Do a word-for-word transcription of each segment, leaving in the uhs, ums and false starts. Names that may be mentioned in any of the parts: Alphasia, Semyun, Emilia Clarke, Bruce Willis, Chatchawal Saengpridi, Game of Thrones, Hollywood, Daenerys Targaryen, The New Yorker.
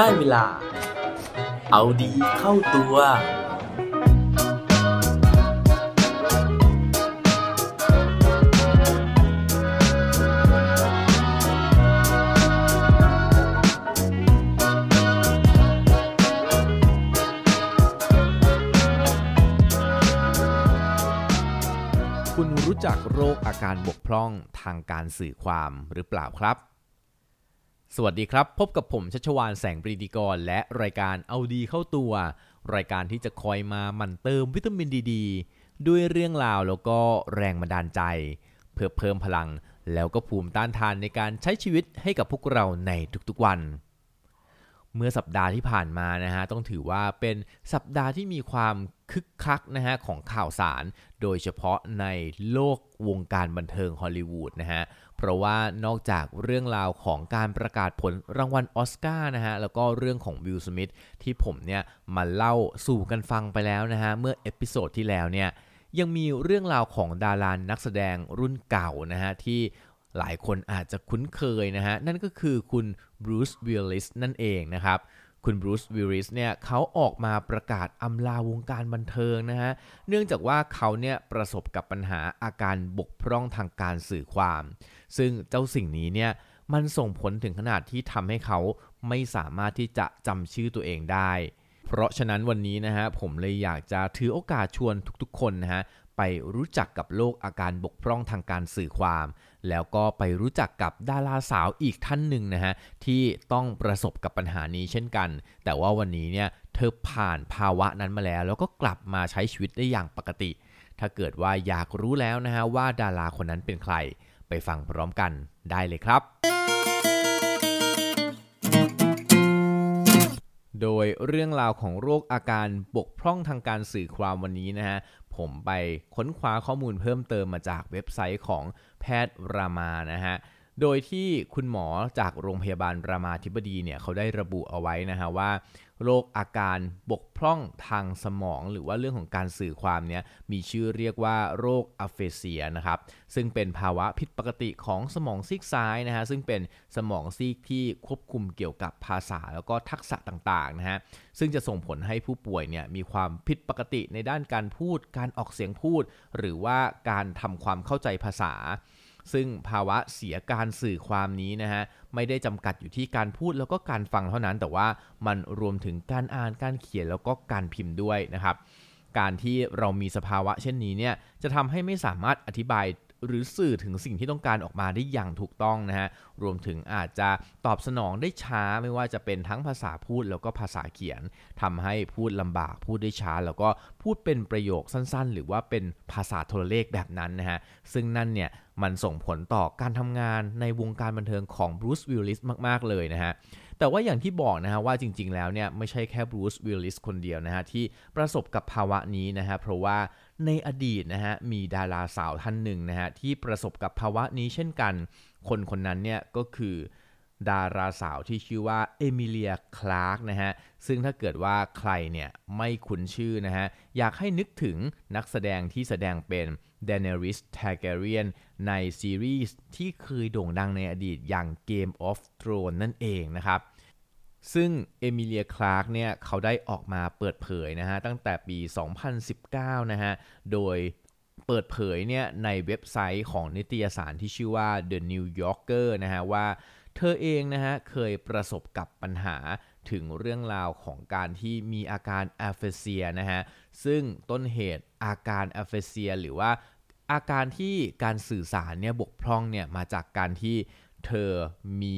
ได้เวลาเอาดีเข้าตัวคุณรู้จักโรคอาการบกพร่องทางการสื่อความหรือเปล่าครับสวัสดีครับพบกับผมชัชวาลแสงปรีดีกรและรายการเอาดีเข้าตัวรายการที่จะคอยมาหมั่นเติมวิตามินดีดีด้วยเรื่องราวแล้วก็แรงบันดาลใจเพื่อเพิ่มพลังแล้วก็ภูมิต้านทานในการใช้ชีวิตให้กับพวกเราในทุกๆวันเมื่อสัปดาห์ที่ผ่านมานะฮะต้องถือว่าเป็นสัปดาห์ที่มีความคึกคักนะฮะของข่าวสารโดยเฉพาะในโลกวงการบันเทิงฮอลลีวูดนะฮะเพราะว่านอกจากเรื่องราวของการประกาศผลรางวัลออสการ์นะฮะแล้วก็เรื่องของวิลสมิธที่ผมเนี่ยมาเล่าสู่กันฟังไปแล้วนะฮะเมื่อเอพิโซดที่แล้วเนี่ยยังมีเรื่องราวของดารานักแสดงรุ่นเก่านะฮะที่หลายคนอาจจะคุ้นเคยนะฮะนั่นก็คือคุณบรูซ วิลลิสนั่นเองนะครับคุณบรูซ วิลลิสเนี่ยเขาออกมาประกาศอำลาวงการบันเทิงนะฮะเนื่องจากว่าเขาเนี่ยประสบกับปัญหาอาการบกพร่องทางการสื่อความซึ่งเจ้าสิ่งนี้เนี่ยมันส่งผลถึงขนาดที่ทำให้เขาไม่สามารถที่จะจำชื่อตัวเองได้เพราะฉะนั้นวันนี้นะฮะผมเลยอยากจะถือโอกาสชวนทุกๆคนนะฮะไปรู้จักกับโรคอาการบกพร่องทางการสื่อความแล้วก็ไปรู้จักกับดาราสาวอีกท่านหนึ่งนะฮะที่ต้องประสบกับปัญหานี้เช่นกันแต่ว่าวันนี้เนี่ยเธอผ่านภาวะนั้นมาแล้วแล้วก็กลับมาใช้ชีวิตได้อย่างปกติถ้าเกิดว่าอยากรู้แล้วนะฮะว่าดาราคนนั้นเป็นใครไปฟังพร้อมกันได้เลยครับโดยเรื่องราวของโรคอาการบกพร่องทางการสื่อความวันนี้นะฮะผมไปค้นคว้าข้อมูลเพิ่มเติมมาจากเว็บไซต์ของแพทย์รามานะฮะโดยที่คุณหมอจากโรงพยาบาลรามาธิบดีเนี่ยเขาได้ระบุเอาไว้นะฮะว่าโรคอาการบกพร่องทางสมองหรือว่าเรื่องของการสื่อความเนี่ยมีชื่อเรียกว่าโรคอะเฟเซียนะครับซึ่งเป็นภาวะผิดปกติของสมองซีกซ้ายนะฮะซึ่งเป็นสมองซีกที่ควบคุมเกี่ยวกับภาษาแล้วก็ทักษะต่างๆนะฮะซึ่งจะส่งผลให้ผู้ป่วยเนี่ยมีความผิดปกติในด้านการพูดการออกเสียงพูดหรือว่าการทำความเข้าใจภาษาซึ่งภาวะเสียการสื่อความนี้นะฮะไม่ได้จำกัดอยู่ที่การพูดแล้วก็การฟังเท่านั้นแต่ว่ามันรวมถึงการอ่านการเขียนแล้วก็การพิมพ์ด้วยนะครับการที่เรามีสภาวะเช่นนี้เนี่ยจะทำให้ไม่สามารถอธิบายหรือสื่อถึงสิ่งที่ต้องการออกมาได้อย่างถูกต้องนะฮะรวมถึงอาจจะตอบสนองได้ช้าไม่ว่าจะเป็นทั้งภาษาพูดแล้วก็ภาษาเขียนทำให้พูดลำบากพูดได้ช้าแล้วก็พูดเป็นประโยคสั้นๆหรือว่าเป็นภาษาโทรเลขแบบนั้นนะฮะซึ่งนั่นเนี่ยมันส่งผลต่อการทำงานในวงการบันเทิงของบรูซ วิลลิสมากๆเลยนะฮะแต่ว่าอย่างที่บอกนะฮะว่าจริงๆแล้วเนี่ยไม่ใช่แค่บรูซ วิลลิสคนเดียวนะฮะที่ประสบกับภาวะนี้นะฮะเพราะว่าในอดีตนะฮะมีดาราสาวท่านหนึ่งนะฮะที่ประสบกับภาวะนี้เช่นกันคนคนนั้นเนี่ยก็คือดาราสาวที่ชื่อว่าเอมิเลีย คลาร์กนะฮะซึ่งถ้าเกิดว่าใครเนี่ยไม่คุ้นชื่อนะฮะอยากให้นึกถึงนักแสดงที่แสดงเป็นเดเนริส ทาร์แกเรียนในซีรีส์ที่เคยโด่งดังในอดีตอย่าง Game of Thrones นั่นเองนะครับซึ่งเอมิเลีย คลาร์กเนี่ยเขาได้ออกมาเปิดเผยนะฮะตั้งแต่ปีสองพันสิบเก้านะฮะโดยเปิดเผยเนี่ยในเว็บไซต์ของนิตยสารที่ชื่อว่า The New Yorker นะฮะว่าเธอเองนะฮะเคยประสบกับปัญหาถึงเรื่องราวของการที่มีอาการอะเฟเซียนะฮะซึ่งต้นเหตุอาการอะเฟเซียหรือว่าอาการที่การสื่อสารเนี่ยบกพร่องเนี่ยมาจากการที่เธอมี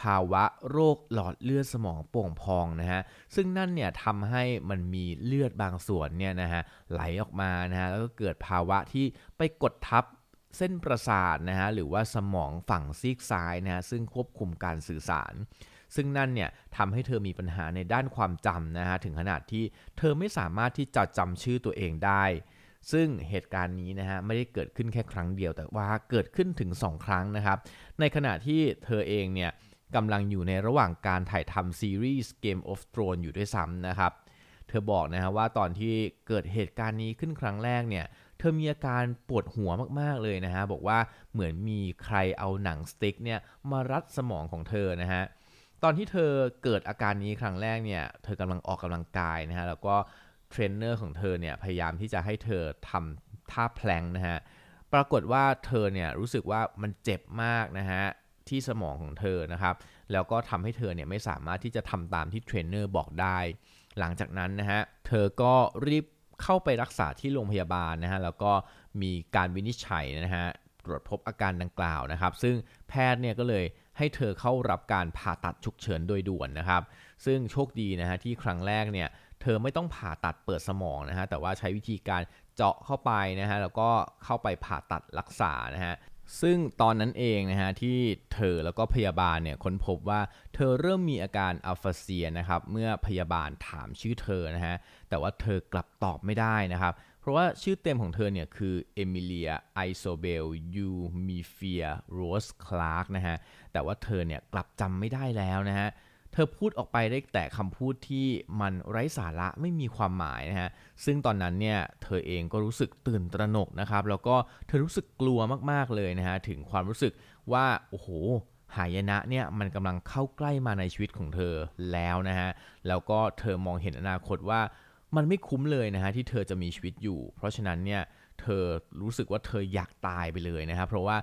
ภาวะโรคหลอดเลือดสมองโป่งพองนะฮะซึ่งนั่นเนี่ยทำให้มันมีเลือดบางส่วนเนี่ยนะฮะไหลออกมานะฮะแล้วก็เกิดภาวะที่ไปกดทับเส้นประสาทนะฮะหรือว่าสมองฝั่งซีกซ้ายนะฮะซึ่งควบคุมการสื่อสารซึ่งนั่นเนี่ยทำให้เธอมีปัญหาในด้านความจำนะฮะถึงขนาดที่เธอไม่สามารถที่จะจำชื่อตัวเองได้ซึ่งเหตุการณ์นี้นะฮะไม่ได้เกิดขึ้นแค่ครั้งเดียวแต่ว่าเกิดขึ้นถึงสองครั้งนะครับในขณะที่เธอเองเนี่ยกำลังอยู่ในระหว่างการถ่ายทำซีรีส์ Game of Thrones อยู่ด้วยซ้ำนะครับเธอบอกนะฮะว่าตอนที่เกิดเหตุการณ์นี้ขึ้นครั้งแรกเนี่ยเธอมีอาการปวดหัวมากๆเลยนะฮะบอกว่าเหมือนมีใครเอาหนังสติ๊กเนี่ยมารัดสมองของเธอนะฮะ ตอนที่เธอเกิดอาการนี้ครั้งแรกเนี่ยเธอกำลังออกกำลังกายนะฮะแล้วก็เทรนเนอร์ของเธอเนี่ยพยายามที่จะให้เธอทำท่าแพลงนะฮะปรากฏว่าเธอเนี่ยรู้สึกว่ามันเจ็บมากนะฮะที่สมองของเธอนะครับแล้วก็ทำให้เธอเนี่ยไม่สามารถที่จะทำตามที่เทรนเนอร์บอกได้หลังจากนั้นนะฮะเธอก็รีบเข้าไปรักษาที่โรงพยาบาลนะฮะแล้วก็มีการวินิจฉัยนะฮะตรวจพบอาการดังกล่าวนะครับซึ่งแพทย์เนี่ยก็เลยให้เธอเข้ารับการผ่าตัดฉุกเฉินโดยด่วนนะครับซึ่งโชคดีนะฮะที่ครั้งแรกเนี่ยเธอไม่ต้องผ่าตัดเปิดสมองนะฮะแต่ว่าใช้วิธีการเจาะเข้าไปนะฮะแล้วก็เข้าไปผ่าตัดรักษานะฮะซึ่งตอนนั้นเองนะฮะที่เธอแล้วก็พยาบาลเนี่ยค้นพบว่าเธอเริ่มมีอาการอัลฟาเซียนะครับเมื่อพยาบาลถามชื่อเธอนะฮะแต่ว่าเธอกลับตอบไม่ได้นะครับเพราะว่าชื่อเต็มของเธอเนี่ยคือเอมิเลียไอโซเบลยูมีเฟียโรสคลาร์กนะฮะแต่ว่าเธอเนี่ยกลับจำไม่ได้แล้วนะฮะเธอพูดออกไปได้แต่คำพูดที่มันไร้สาระไม่มีความหมายนะฮะซึ่งตอนนั้นเนี่ยเธอเองก็รู้สึกตื่นตระหนกนะครับแล้วก็เธอรู้สึกกลัวมากๆเลยนะฮะถึงความรู้สึกว่าโอ้โหหายนะเนี่ยมันกำลังเข้าใกล้มาในชีวิตของเธอแล้วนะฮะแล้วก็เธอมองเห็นอนาคตว่ามันไม่คุ้มเลยนะฮะที่เธอจะมีชีวิตอยู่เพราะฉะนั้นเนี่ยเธอรู้สึกว่าเธออยากตายไปเลยนะครับเพราะว่า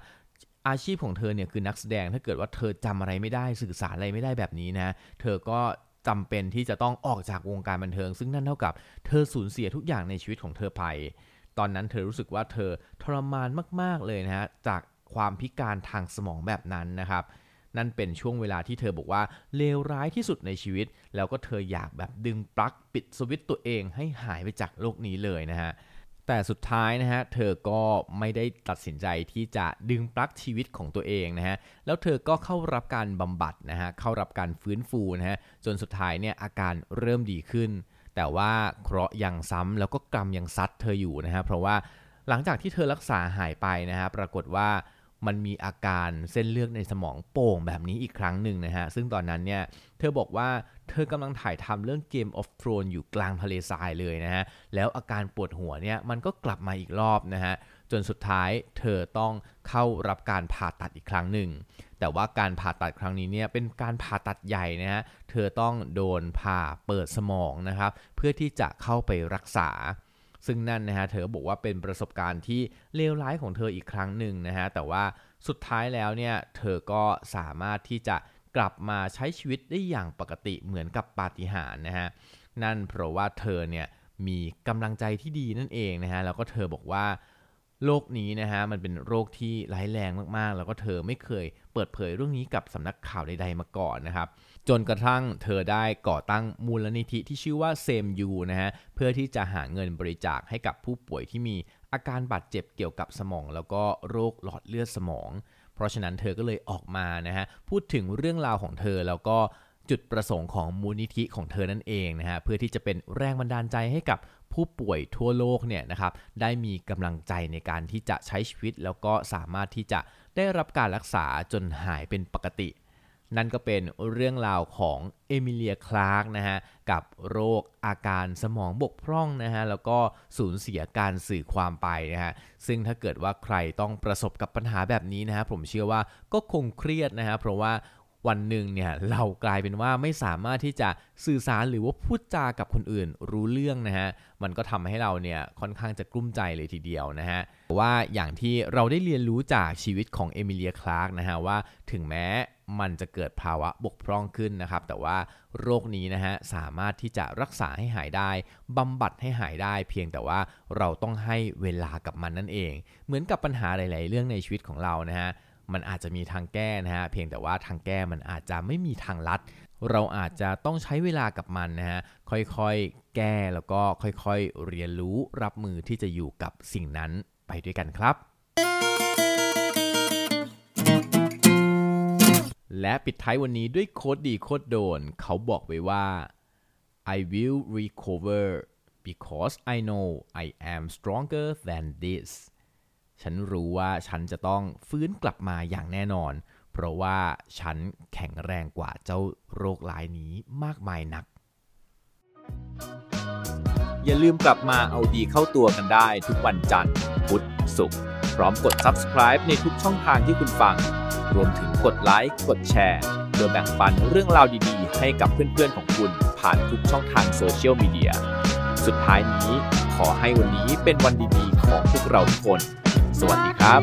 อาชีพของเธอเนี่ยคือนักแสดงถ้าเกิดว่าเธอจำอะไรไม่ได้สื่อสารอะไรไม่ได้แบบนี้นะเธอก็จำเป็นที่จะต้องออกจากวงการบันเทิงซึ่งนั่นเท่ากับเธอสูญเสียทุกอย่างในชีวิตของเธอไปตอนนั้นเธอรู้สึกว่าเธอทรมานมากๆเลยนะฮะจากความพิการทางสมองแบบนั้นนะครับนั่นเป็นช่วงเวลาที่เธอบอกว่าเลวร้ายที่สุดในชีวิตแล้วก็เธออยากแบบดึงปลั๊กปิดสวิตช์ตัวเองให้หายไปจากโลกนี้เลยนะฮะแต่สุดท้ายนะฮะเธอก็ไม่ได้ตัดสินใจที่จะดึงปลั๊กชีวิตของตัวเองนะฮะแล้วเธอก็เข้ารับการบำบัดนะฮะเข้ารับการฟื้นฟูนะฮะจนสุดท้ายเนี่ยอาการเริ่มดีขึ้นแต่ว่าเคราะห์ยังซ้ำแล้วก็กรรมยังซัดเธออยู่นะฮะเพราะว่าหลังจากที่เธอรักษาหายไปนะฮะปรากฏว่ามันมีอาการเส้นเลือดในสมองโป่งแบบนี้อีกครั้งหนึ่งนะฮะซึ่งตอนนั้นเนี่ยเธอบอกว่าเธอกำลังถ่ายทำเรื่อง Game of Thrones อยู่กลางทะเลทรายเลยนะฮะแล้วอาการปวดหัวเนี่ยมันก็กลับมาอีกรอบนะฮะจนสุดท้ายเธอต้องเข้ารับการผ่าตัดอีกครั้งหนึ่งแต่ว่าการผ่าตัดครั้งนี้เนี่ยเป็นการผ่าตัดใหญ่นะฮะเธอต้องโดนผ่าเปิดสมองนะครับเพื่อที่จะเข้าไปรักษาซึ่งนั่นนะฮะเธอบอกว่าเป็นประสบการณ์ที่เลวร้ายของเธออีกครั้งหนึ่งนะฮะแต่ว่าสุดท้ายแล้วเนี่ยเธอก็สามารถที่จะกลับมาใช้ชีวิตได้อย่างปกติเหมือนกับปาฏิหาริย์นะฮะนั่นเพราะว่าเธอเนี่ยมีกำลังใจที่ดีนั่นเองนะฮะแล้วก็เธอบอกว่าโรคนี้นะฮะมันเป็นโรคที่ร้ายแรงมากๆแล้วก็เธอไม่เคยเปิดเผยเรื่องนี้กับสำนักข่าวใดๆมาก่อนนะครับจนกระทั่งเธอได้ก่อตั้งมูลนิธิที่ชื่อว่าเซมยูนะฮะเพื่อที่จะหาเงินบริจาคให้กับผู้ป่วยที่มีอาการบาดเจ็บเกี่ยวกับสมองแล้วก็โรคหลอดเลือดสมองเพราะฉะนั้นเธอก็เลยออกมานะฮะพูดถึงเรื่องราวของเธอแล้วก็จุดประสงค์ของมูลนิธิของเธอนั่นเองนะฮะเพื่อที่จะเป็นแรงบันดาลใจให้กับผู้ป่วยทั่วโลกเนี่ยนะครับได้มีกำลังใจในการที่จะใช้ชีวิตแล้วก็สามารถที่จะได้รับการรักษาจนหายเป็นปกตินั่นก็เป็นเรื่องราวของเอมิเลีย คลาร์กนะฮะกับโรคอาการสมองบกพร่องนะฮะแล้วก็สูญเสียการสื่อความไปนะฮะซึ่งถ้าเกิดว่าใครต้องประสบกับปัญหาแบบนี้นะฮะผมเชื่อว่าก็คงเครียดนะฮะเพราะว่าวันหนึ่งเนี่ยเรากลายเป็นว่าไม่สามารถที่จะสื่อสารหรือว่าพูดจากับคนอื่นรู้เรื่องนะฮะมันก็ทำให้เราเนี่ยค่อนข้างจะกลุ้มใจเลยทีเดียวนะฮะว่าอย่างที่เราได้เรียนรู้จากชีวิตของเอมิเลีย คลาร์กนะฮะว่าถึงแม้มันจะเกิดภาวะบกพร่องขึ้นนะครับแต่ว่าโรคนี้นะฮะสามารถที่จะรักษาให้หายได้บำบัดให้หายได้เพียงแต่ว่าเราต้องให้เวลากับมันนั่นเองเหมือนกับปัญหาหลายๆเรื่องในชีวิตของเรานะฮะมันอาจจะมีทางแก้นะฮะเพียงแต่ว่าทางแก้มันอาจจะไม่มีทางลัดเราอาจจะต้องใช้เวลากับมันนะฮะค่อยๆแก้แล้วก็ค่อยๆเรียนรู้รับมือที่จะอยู่กับสิ่งนั้นไปด้วยกันครับและปิดท้ายวันนี้ด้วยโค้ดดีโค้ดโดนเขาบอกไว้ว่า I will recover because I know I am stronger than thisฉันรู้ว่าฉันจะต้องฟื้นกลับมาอย่างแน่นอนเพราะว่าฉันแข็งแรงกว่าเจ้าโรคร้ายนี้มากมายนักอย่าลืมกลับมาเอาดีเข้าตัวกันได้ทุกวันจันทร์พุธศุกร์พร้อมกด Subscribe ในทุกช่องทางที่คุณฟังรวมถึงกดไลค์กดแชร์ ดยแบ่งปันเรื่องราวดีๆให้กับเพื่อนๆของคุณผ่านทุกช่องทางโซเชียลมีเดียสุดท้ายนี้ขอให้วันนี้เป็นวันดีๆของพวกเราทุกคนสวัสดีครับ